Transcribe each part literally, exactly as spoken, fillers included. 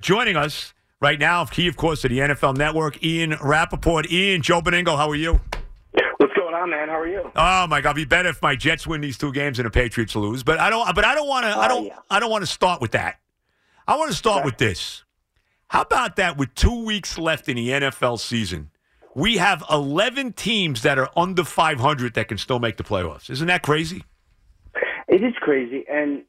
Joining us right now, he, of course, at the N F L Network, Ian Rapoport. Ian, Joe Beningo, how are you? What's going on, man? How are you? Oh my God, it'd be better if my Jets win these two games and the Patriots lose. But I don't. But I don't want to. Oh, I don't. Yeah. I don't want to start with that. I want to start okay. with this. How about that? With two weeks left in the N F L season, we have eleven teams that are under five hundred that can still make the playoffs. Isn't that crazy? It is crazy, and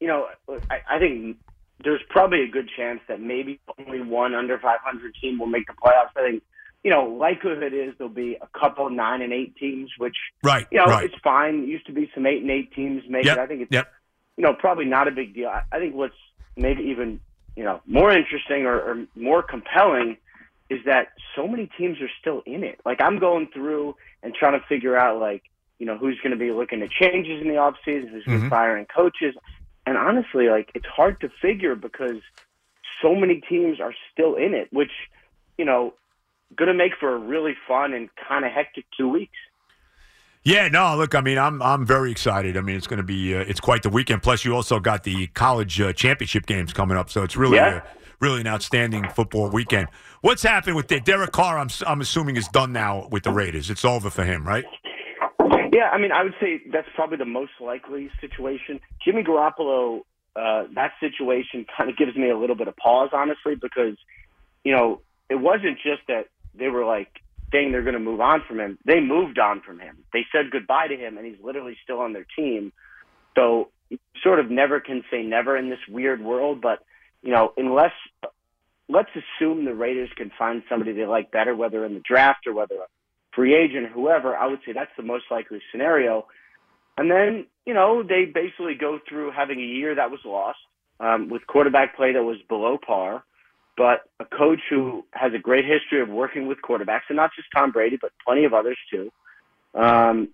you know, I, I think. There's probably a good chance that maybe only one under five hundred team will make the playoffs. I think, you know, likelihood is there'll be a couple nine and eight teams, which, right, you know, right. it's fine. It used to be some eight and eight teams make yep, it. I think it's, yep. you know, probably not a big deal. I think what's maybe even, you know, more interesting or, or more compelling is that so many teams are still in it. Like, I'm going through and trying to figure out, like, you know, who's going to be looking at changes in the offseason, who's going to be firing coaches. And honestly, like, it's hard to figure because so many teams are still in it, which, you know, going to make for a really fun and kind of hectic two weeks. Yeah, no, look, I mean, I'm I'm very excited. I mean, it's going to be, uh, it's quite the weekend. Plus, you also got the college uh, championship games coming up. So it's really, yeah. a, really an outstanding football weekend. What's happened with the, Derek Carr, I'm, I'm assuming, is done now with the Raiders. It's over for him, right? Yeah, I mean, I would say that's probably the most likely situation. Jimmy Garoppolo, uh, that situation kind of gives me a little bit of pause, honestly, because, you know, it wasn't just that they were, like, saying they're going to move on from him. They moved on from him. They said goodbye to him, and he's literally still on their team. So you sort of never can say never in this weird world, but, you know, unless – let's assume the Raiders can find somebody they like better, whether in the draft or whether – free agent, whoever, I would say that's the most likely scenario. And then, you know, they basically go through having a year that was lost um, with quarterback play that was below par, but a coach who has a great history of working with quarterbacks, and not just Tom Brady, but plenty of others too. Um,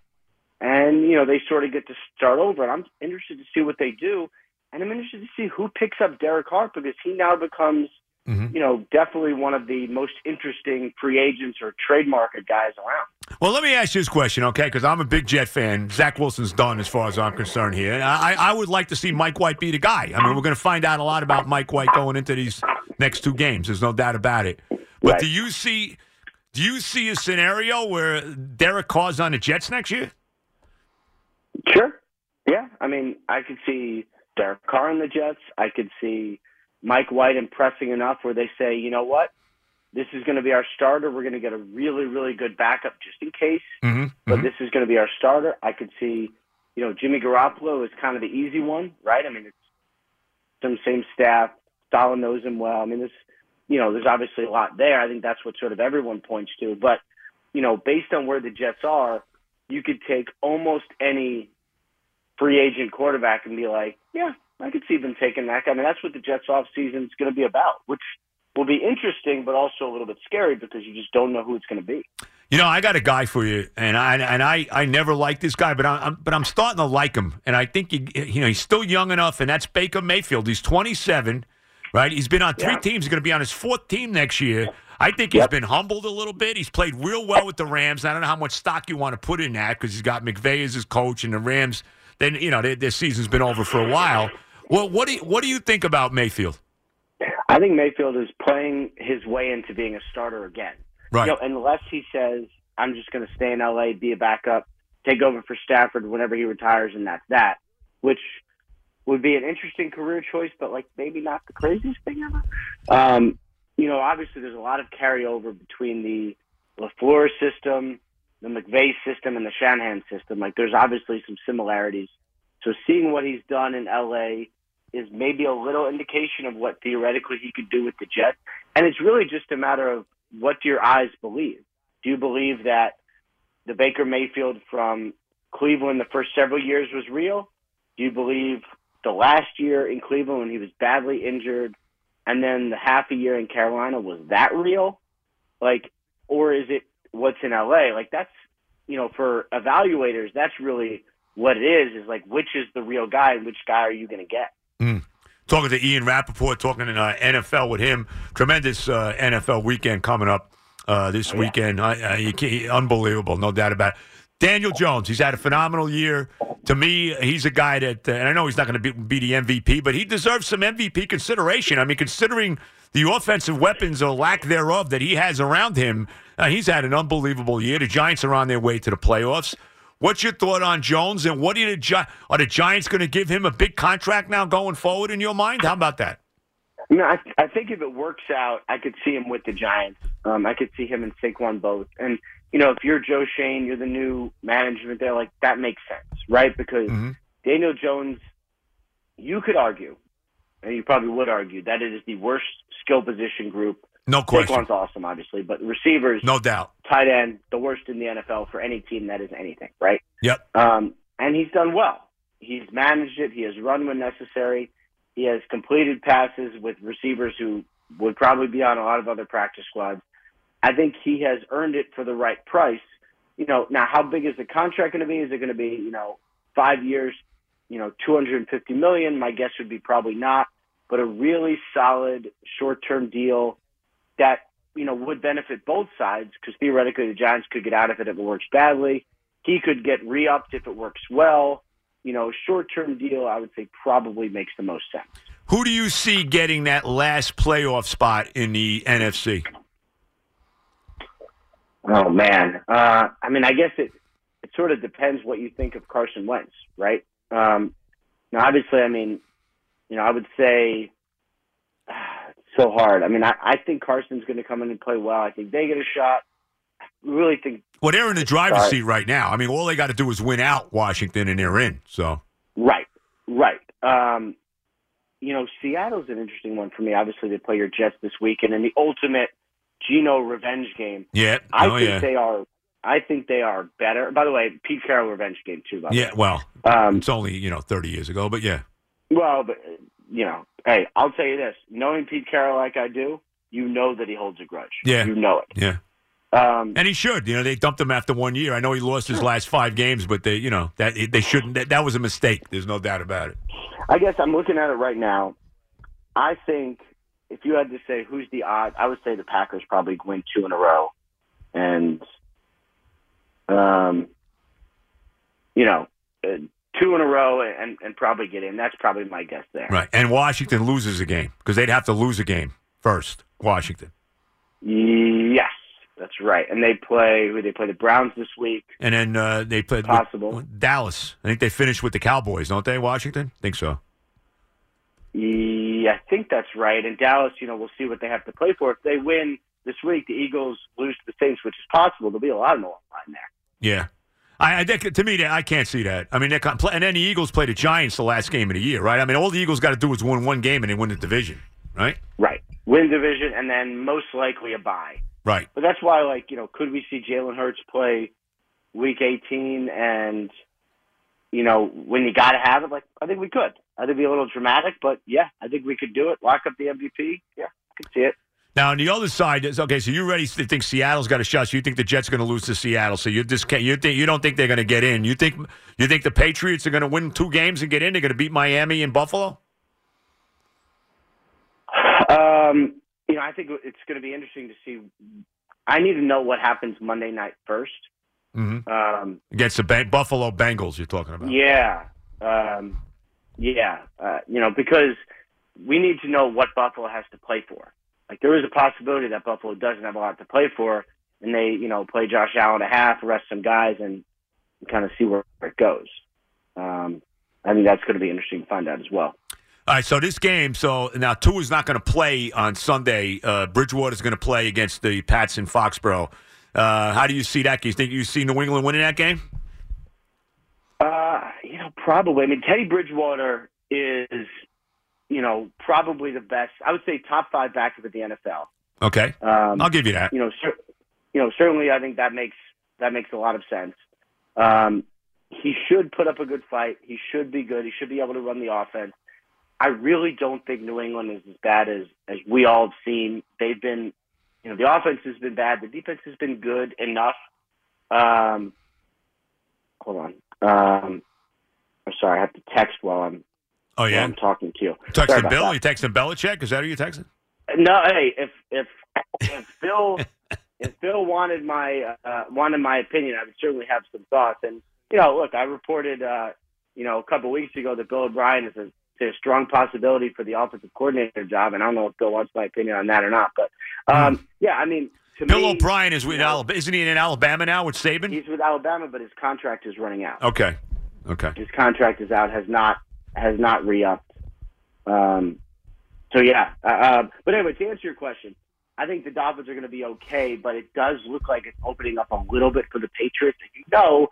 and, you know, they sort of get to start over, and I'm interested to see what they do. And I'm interested to see who picks up Derek Carr, because he now becomes – Mm-hmm. you know, definitely one of the most interesting free agents or trade market guys around. Well, let me ask you this question, okay, because I'm a big Jet fan. Zach Wilson's done as far as I'm concerned here. And I, I would like to see Mike White be the guy. I mean, we're going to find out a lot about Mike White going into these next two games. There's no doubt about it. But right. do you see do you see a scenario where Derek Carr's on the Jets next year? Sure. Yeah. I mean, I could see Derek Carr on the Jets. I could see Mike White impressing enough where they say, you know what, this is going to be our starter. We're going to get a really, really good backup just in case, mm-hmm, but mm-hmm. this is going to be our starter. I could see, you know, Jimmy Garoppolo is kind of the easy one, right? I mean, it's some same staff. Sala knows him well. I mean, this, you know, there's obviously a lot there. I think that's what sort of everyone points to. But, you know, based on where the Jets are, you could take almost any free agent quarterback and be like, yeah, I could see them taking that guy. I mean, that's what the Jets offseason is going to be about, which will be interesting but also a little bit scary because you just don't know who it's going to be. You know, I got a guy for you, and I and I, I never liked this guy, but I'm but I'm starting to like him, and I think you, you know he's still young enough, and that's Baker Mayfield. He's twenty-seven, right? He's been on three yeah. teams. He's going to be on his fourth team next year. I think he's yep. been humbled a little bit. He's played real well with the Rams. I don't know how much stock you want to put in that because he's got McVay as his coach, and the Rams, then you know their, their season's been over for a while. Well, what do you, what do you think about Mayfield? I think Mayfield is playing his way into being a starter again. Right. You know, unless he says, I'm just going to stay in L A, be a backup, take over for Stafford whenever he retires, and that's that. Which would be an interesting career choice, but like maybe not the craziest thing ever. Um, you know, obviously there's a lot of carryover between the LaFleur system, the McVay system, and the Shanahan system. Like there's obviously some similarities. So seeing what he's done in L A is maybe a little indication of what theoretically he could do with the Jets. And it's really just a matter of what do your eyes believe? Do you believe that the Baker Mayfield from Cleveland the first several years was real? Do you believe the last year in Cleveland when he was badly injured and then the half a year in Carolina, was that real? Like, or is it what's in L A? Like that's, you know, for evaluators, that's really what it is, is like, which is the real guy and which guy are you going to get? Mm. Talking to Ian Rapoport, talking in uh, N F L with him. Tremendous uh, N F L weekend coming up uh, this oh, yeah. weekend. I, I, you can't, unbelievable, no doubt about it. Daniel Jones, he's had a phenomenal year. To me, he's a guy that, uh, and I know he's not going to be, be the M V P, but he deserves some M V P consideration. I mean, considering the offensive weapons or lack thereof that he has around him, uh, he's had an unbelievable year. The Giants are on their way to the playoffs. What's your thought on Jones, and what are the, Gi- are the Giants going to give him a big contract now going forward in your mind? How about that? No, I, th- I think if it works out, I could see him with the Giants. Um, I could see him and Saquon both. And, you know, if you're Joe Shane, you're the new management there, like, that makes sense, right? Because mm-hmm. Daniel Jones, you could argue, and you probably would argue, that it is the worst skill position group. No question. Saquon's awesome, obviously, but receivers, no doubt, tight end, the worst in the N F L for any team that is anything, right? Yep. Um, and he's done well. He's managed it. He has run when necessary. He has completed passes with receivers who would probably be on a lot of other practice squads. I think he has earned it for the right price. You know, now how big is the contract going to be? Is it going to be, you know, five years, you know, two hundred fifty million dollars? My guess would be probably not, but a really solid short-term deal that, you know, would benefit both sides because theoretically the Giants could get out of it if it works badly. He could get re-upped if it works well. You know, short-term deal, I would say probably makes the most sense. Who do you see getting that last playoff spot in the N F C? Oh, man. Uh, I mean, I guess it, it sort of depends what you think of Carson Wentz, right? Um, now, obviously, I mean, you know, I would say uh, it's so hard. I mean, I, I think Carson's going to come in and play well. I think they get a shot. I really think. Well, they're in the driver's seat right now. I mean, all they got to do is win out Washington, and they're in. So right, right. Um, you know, Seattle's an interesting one for me. Obviously, they play your Jets this weekend, and the ultimate Geno revenge game. Yeah, I oh, think yeah. they are. I think they are better. By the way, Pete Carroll revenge game too. By yeah, way. well, um, it's only you know thirty years ago, but yeah. Well, but you know, hey, I'll tell you this: knowing Pete Carroll like I do, you know that he holds a grudge. Yeah, you know it. Yeah. Um, and he should. You know, they dumped him after one year. I know he lost his last five games, but they, you know, that they shouldn't. That, that was a mistake. There's no doubt about it. I guess I'm looking at it right now. I think if you had to say who's the odd, I would say the Packers probably win two in a row. And, um, you know, two in a row and, and probably get in. That's probably my guess there. Right. And Washington loses a game because they'd have to lose a game first, Washington. Yes. That's right. And they play who they play the Browns this week. And then uh, they played possible with, with Dallas. I think they finished with the Cowboys, don't they, Washington? I think so. Yeah, I think that's right. And Dallas, you know, we'll see what they have to play for. If they win this week, the Eagles lose to the Saints, which is possible. There'll be a lot on the line there. Yeah. I, I think, to me, I can't see that. I mean, they can't play, and then the Eagles play the Giants the last game of the year, right? I mean, all the Eagles got to do is win one game and they win the division, right? Right. Win division and then most likely a bye. Right. But that's why, like, you know, could we see Jalen Hurts play week eighteen and, you know, when you got to have it? Like, I think we could. I think it'd be a little dramatic, but, yeah, I think we could do it. Lock up the M V P. Yeah, I could see it. Now, on the other side, is okay, so you're ready to think Seattle's got a shot, so you think the Jets are going to lose to Seattle. So you just can't, you think you don't think they're going to get in. You think you think the Patriots are going to win two games and get in? They're going to beat Miami and Buffalo? Um. You know, I think it's going to be interesting to see. I need to know what happens Monday night first. Mm-hmm. Um, Against the Ban- Buffalo Bengals you're talking about. Yeah. Um, yeah. Uh, you know, because we need to know what Buffalo has to play for. Like, there is a possibility that Buffalo doesn't have a lot to play for, and they, you know, play Josh Allen a half, rest some guys, and kind of see where it goes. Um, I mean, that's going to be interesting to find out as well. All right, so this game, so now Tua's not going to play on Sunday. Uh, Bridgewater's going to play against the Pats in Foxborough. Uh, how do you see that game? You think you see New England winning that game? Uh, you know, probably. I mean, Teddy Bridgewater is, you know, probably the best. I would say top five backup at the N F L. Okay, um, I'll give you that. You know, cer- you know, certainly I think that makes that makes a lot of sense. Um, he should put up a good fight. He should be good. He should be able to run the offense. I really don't think New England is as bad as, as we all have seen. They've been, you know, the offense has been bad. The defense has been good enough. Um, hold on. Um, I'm sorry. I have to text while I'm. Oh yeah, I'm talking to you. Texting Bill? That. You texting Belichick? Is that who you texting? No, hey, if if if Bill if Bill wanted my uh, wanted my opinion, I would certainly have some thoughts. And you know, look, I reported uh, you know a couple of weeks ago that Bill O'Brien is a there's a strong possibility for the offensive coordinator job, and I don't know if Bill wants my opinion on that or not. But, um, yeah, I mean, to Bill me, O'Brien is with you know, Alabama. Isn't he in Alabama now with Saban? He's with Alabama, but his contract is running out. Okay, okay. His contract is out. Has not has not re-upped. Um, so yeah. Uh, uh, but anyway, to answer your question, I think the Dolphins are going to be okay, but it does look like it's opening up a little bit for the Patriots. You know.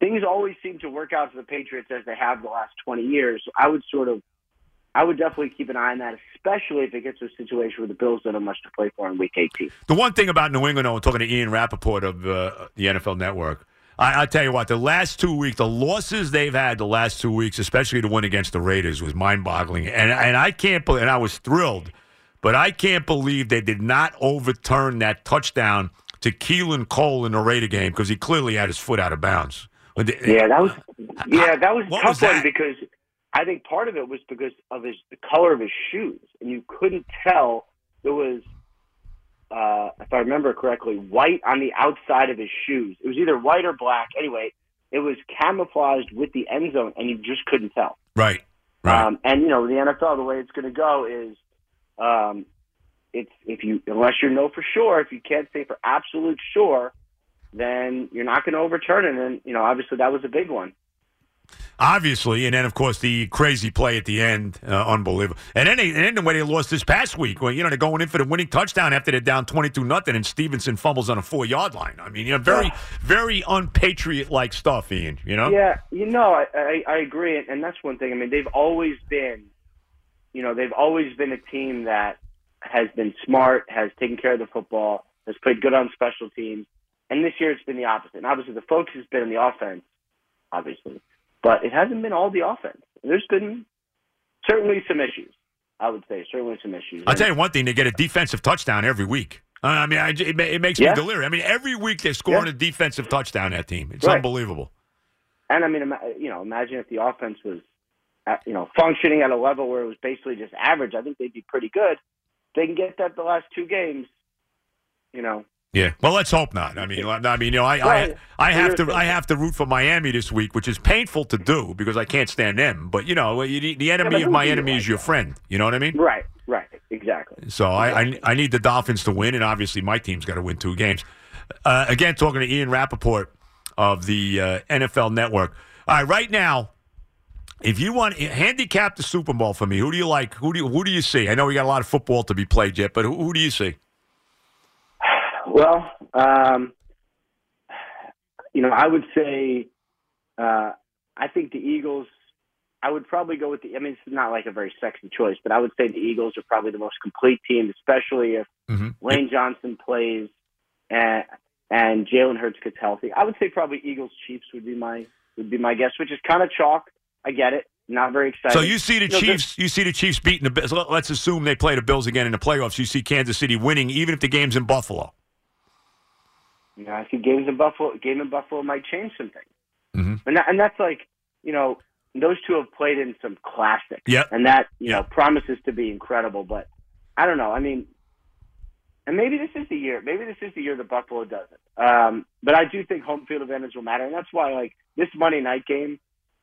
Things always seem to work out for the Patriots as they have the last twenty years. So I would sort of, I would definitely keep an eye on that, especially if it gets to a situation where the Bills don't have much to play for in Week eighteen. The one thing about New England, I'm talking to Ian Rapoport of uh, the N F L Network. I, I'll tell you what, the last two weeks, the losses they've had the last two weeks, especially the one against the Raiders, was mind-boggling. And and I can't believe, and I was thrilled, but I can't believe they did not overturn that touchdown to Keelan Cole in the Raider game because he clearly had his foot out of bounds. Yeah, that was yeah, that was a tough one because I think part of it was because of his the color of his shoes, and you couldn't tell. There was, uh, if I remember correctly, white on the outside of his shoes. It was either white or black. Anyway, it was camouflaged with the end zone, and you just couldn't tell. Right, right. Um, and you know, the N F L, the way it's going to go is, um, it's if you unless you know for sure, if you can't say for absolute sure. Then you're not going to overturn it. And, you know, obviously that was a big one. Obviously. And then, of course, the crazy play at the end, uh, unbelievable. And then, they, and then the way they lost this past week, where, you know, they're going in for the winning touchdown after they're down twenty-two nothing and Stevenson fumbles on a four-yard line. I mean, you know, very, yeah. very unpatriot-like stuff, Ian, you know? Yeah, you know, I, I, I agree. And that's one thing. I mean, they've always been, you know, they've always been a team that has been smart, has taken care of the football, has played good on special teams. And this year it's been the opposite. And obviously the focus has been on the offense, obviously. But it hasn't been all the offense. There's been certainly some issues, I would say. Certainly some issues. I'll tell you one thing. They get a defensive touchdown every week. I mean, I, it, it makes yeah. me delirious. I mean, every week they're scoring yeah. a defensive touchdown, that team. It's right. unbelievable. And, I mean, you know, imagine if the offense was, you know, functioning at a level where it was basically just average. I think they'd be pretty good. They can get that the last two games, you know. Yeah, well, let's hope not. I mean, I mean, you know, I, I I have to I have to root for Miami this week, which is painful to do because I can't stand them. But you know, the enemy yeah, of my enemy like is your that. friend. You know what I mean? Right, right, exactly. So I, I I need the Dolphins to win, and obviously my team's got to win two games. Uh, again, talking to Ian Rapoport of the uh, N F L Network. All right, right now, if you want handicap the Super Bowl for me, who do you like? Who do you, who do you see? I know we got a lot of football to be played yet, but who, who do you see? Well, um, you know, I would say uh, I think the Eagles, I would probably go with the, I mean, it's not like a very sexy choice, but I would say the Eagles are probably the most complete team, especially if mm-hmm. Lane Johnson plays and, and Jalen Hurts gets healthy. I would say probably Eagles Chiefs would be my would be my guess, which is kind of chalk. I get it. Not very exciting. So you see the you know, Chiefs. You see the Chiefs beating the Bills. Let's assume they play the Bills again in the playoffs. You see Kansas City winning, even if the game's in Buffalo. You know, I see games in Buffalo. Game in Buffalo might change some things, mm-hmm. and that, and that's like you know those two have played in some classics, yep. and that you yep. know promises to be incredible. But I don't know. I mean, and maybe this is the year. Maybe this is the year that Buffalo does it. Um, but I do think home field advantage will matter, and that's why like this Monday night game,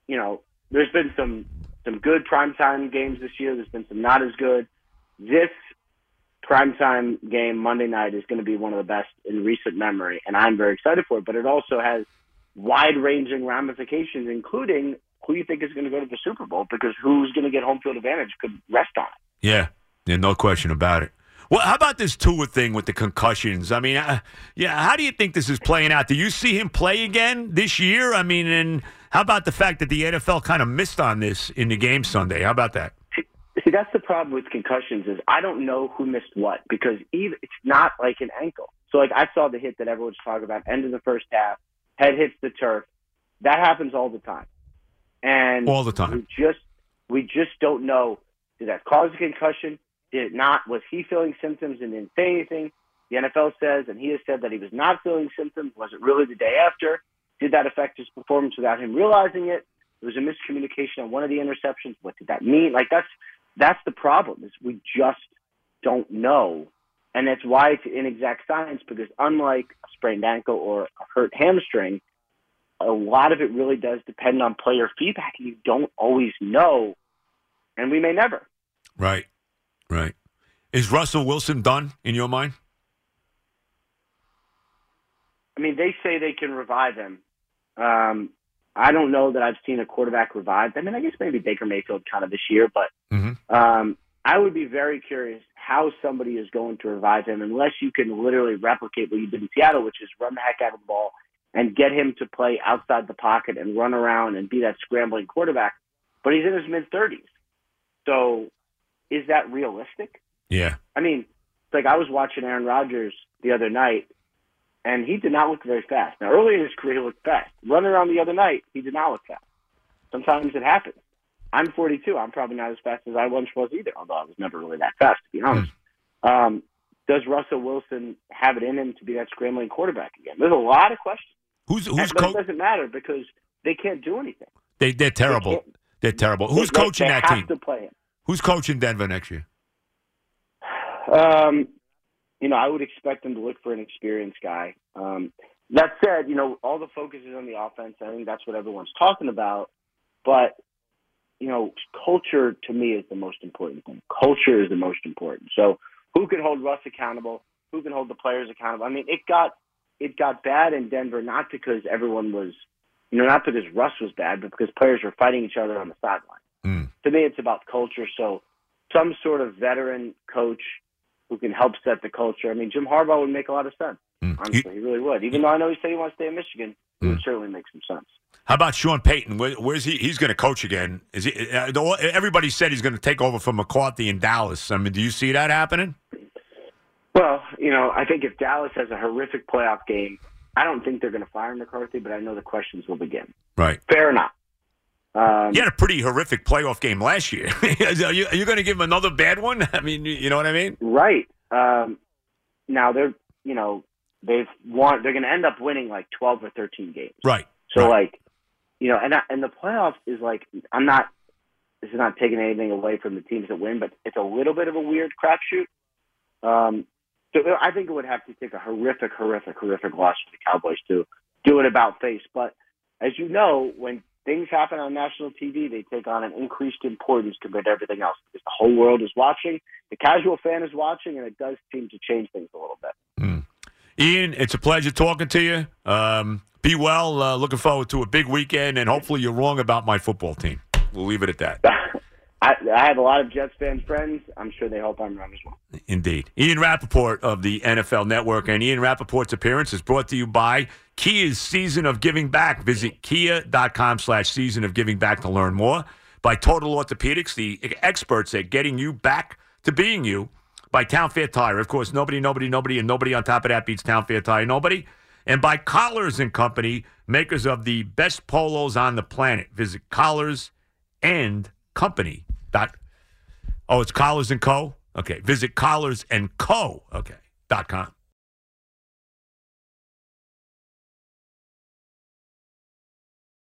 you know, there's been some some good primetime games this year. There's been some not as good. This. Primetime game Monday night is going to be one of the best in recent memory, and I'm very excited for it. But it also has wide-ranging ramifications, including who you think is going to go to the Super Bowl, because who's going to get home field advantage could rest on it. Yeah, yeah, no question about it. Well, how about this Tua thing with the concussions? I mean, uh, yeah, how do you think this is playing out? Do you see him play again this year? I mean, and how about the fact that the N F L kind of missed on this in the game Sunday? How about that? See, that's the problem with concussions is I don't know who missed what, because even, it's not like an ankle. So, like, I saw the hit that everyone's talking about, end of the first half, head hits the turf. That happens all the time. And all the time. We just, we just don't know, did that cause a concussion? Did it not? Was he feeling symptoms and didn't say anything? The N F L says, and he has said that he was not feeling symptoms. Was it really the day after? Did that affect his performance without him realizing it? There was a miscommunication on one of the interceptions. What did that mean? Like, that's that's the problem, is we just don't know. And that's why it's inexact science, because unlike a sprained ankle or a hurt hamstring, a lot of it really does depend on player feedback. You don't always know, and we may never. Right. Right. Is Russell Wilson done, in your mind? I mean, they say they can revive him. Um, I don't know that I've seen a quarterback revived. I mean, I guess maybe Baker Mayfield kind of this year, but mm-hmm. um, I would be very curious how somebody is going to revive him, unless you can literally replicate what you did in Seattle, which is run the heck out of the ball and get him to play outside the pocket and run around and be that scrambling quarterback. But he's in his mid-thirties. So... is that realistic? Yeah. I mean, it's like I was watching Aaron Rodgers the other night, and he did not look very fast. Now, early in his career, he looked fast. Running around the other night, he did not look fast. Sometimes it happens. I'm forty-two. I'm probably not as fast as I once was either, although I was never really that fast, to be honest. Mm. Um, does Russell Wilson have it in him to be that scrambling quarterback again? There's a lot of questions. Who's, who's but co- it doesn't matter because they can't do anything. They, they're terrible. They they're terrible. Who's they, coaching they that team? They have to play him. Who's coaching Denver next year? Um, you know, I would expect them to look for an experienced guy. Um, that said, you know, all the focus is on the offense. I think that's what everyone's talking about. But, you know, culture to me is the most important thing. Culture is the most important. So who can hold Russ accountable? Who can hold the players accountable? I mean, it got it got bad in Denver, not because everyone was, you know, not because Russ was bad, but because players were fighting each other on the sideline. Mm. To me, it's about culture. So some sort of veteran coach who can help set the culture. I mean, Jim Harbaugh would make a lot of sense. Mm. Honestly, you, he really would. Even though I know he said he wants to stay in Michigan, mm. it would certainly make some sense. How about Sean Payton? Where, where's he? He's going to coach again. Is he? Everybody said he's going to take over from McCarthy in Dallas. I mean, do you see that happening? Well, you know, I think if Dallas has a horrific playoff game, I don't think they're going to fire McCarthy, but I know the questions will begin. Right. Fair enough. Um, he had a pretty horrific playoff game last year. Are you, are you going to give him another bad one? I mean, you know what I mean? Right. Um, now they're, you know, they've won. They're going to end up winning like twelve or thirteen games. Right. So right. like, you know, and I, and the playoffs is like, I'm not. This is not taking anything away from the teams that win, but it's a little bit of a weird crapshoot. Um, so I think it would have to take a horrific, horrific, horrific loss for the Cowboys to do an about face. But as you know, when things happen on national T V, they take on an increased importance compared to everything else because the whole world is watching, the casual fan is watching, and it does seem to change things a little bit. Mm. Ian, it's a pleasure talking to you. Um, be well. Uh, looking forward to a big weekend, and hopefully you're wrong about my football team. We'll leave it at that. I, I have a lot of Jets fan friends. I'm sure they hope I'm wrong as well. Indeed. Ian Rapoport of the N F L Network, and Ian Rapoport's appearance is brought to you by Kia's Season of Giving Back. Visit kia.com slash season of giving back to learn more. By Total Orthopedics, the experts at getting you back to being you. By Town Fair Tire. Of course, nobody, nobody, nobody, and nobody on top of that beats Town Fair Tire. Nobody. And by Collars and Company, makers of the best polos on the planet. Visit Collars and Company. Dot, oh, it's Collars and Co? Okay. Visit Collars and Co. Okay. Dot com.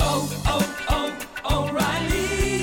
Oh, oh, oh, O'Reilly.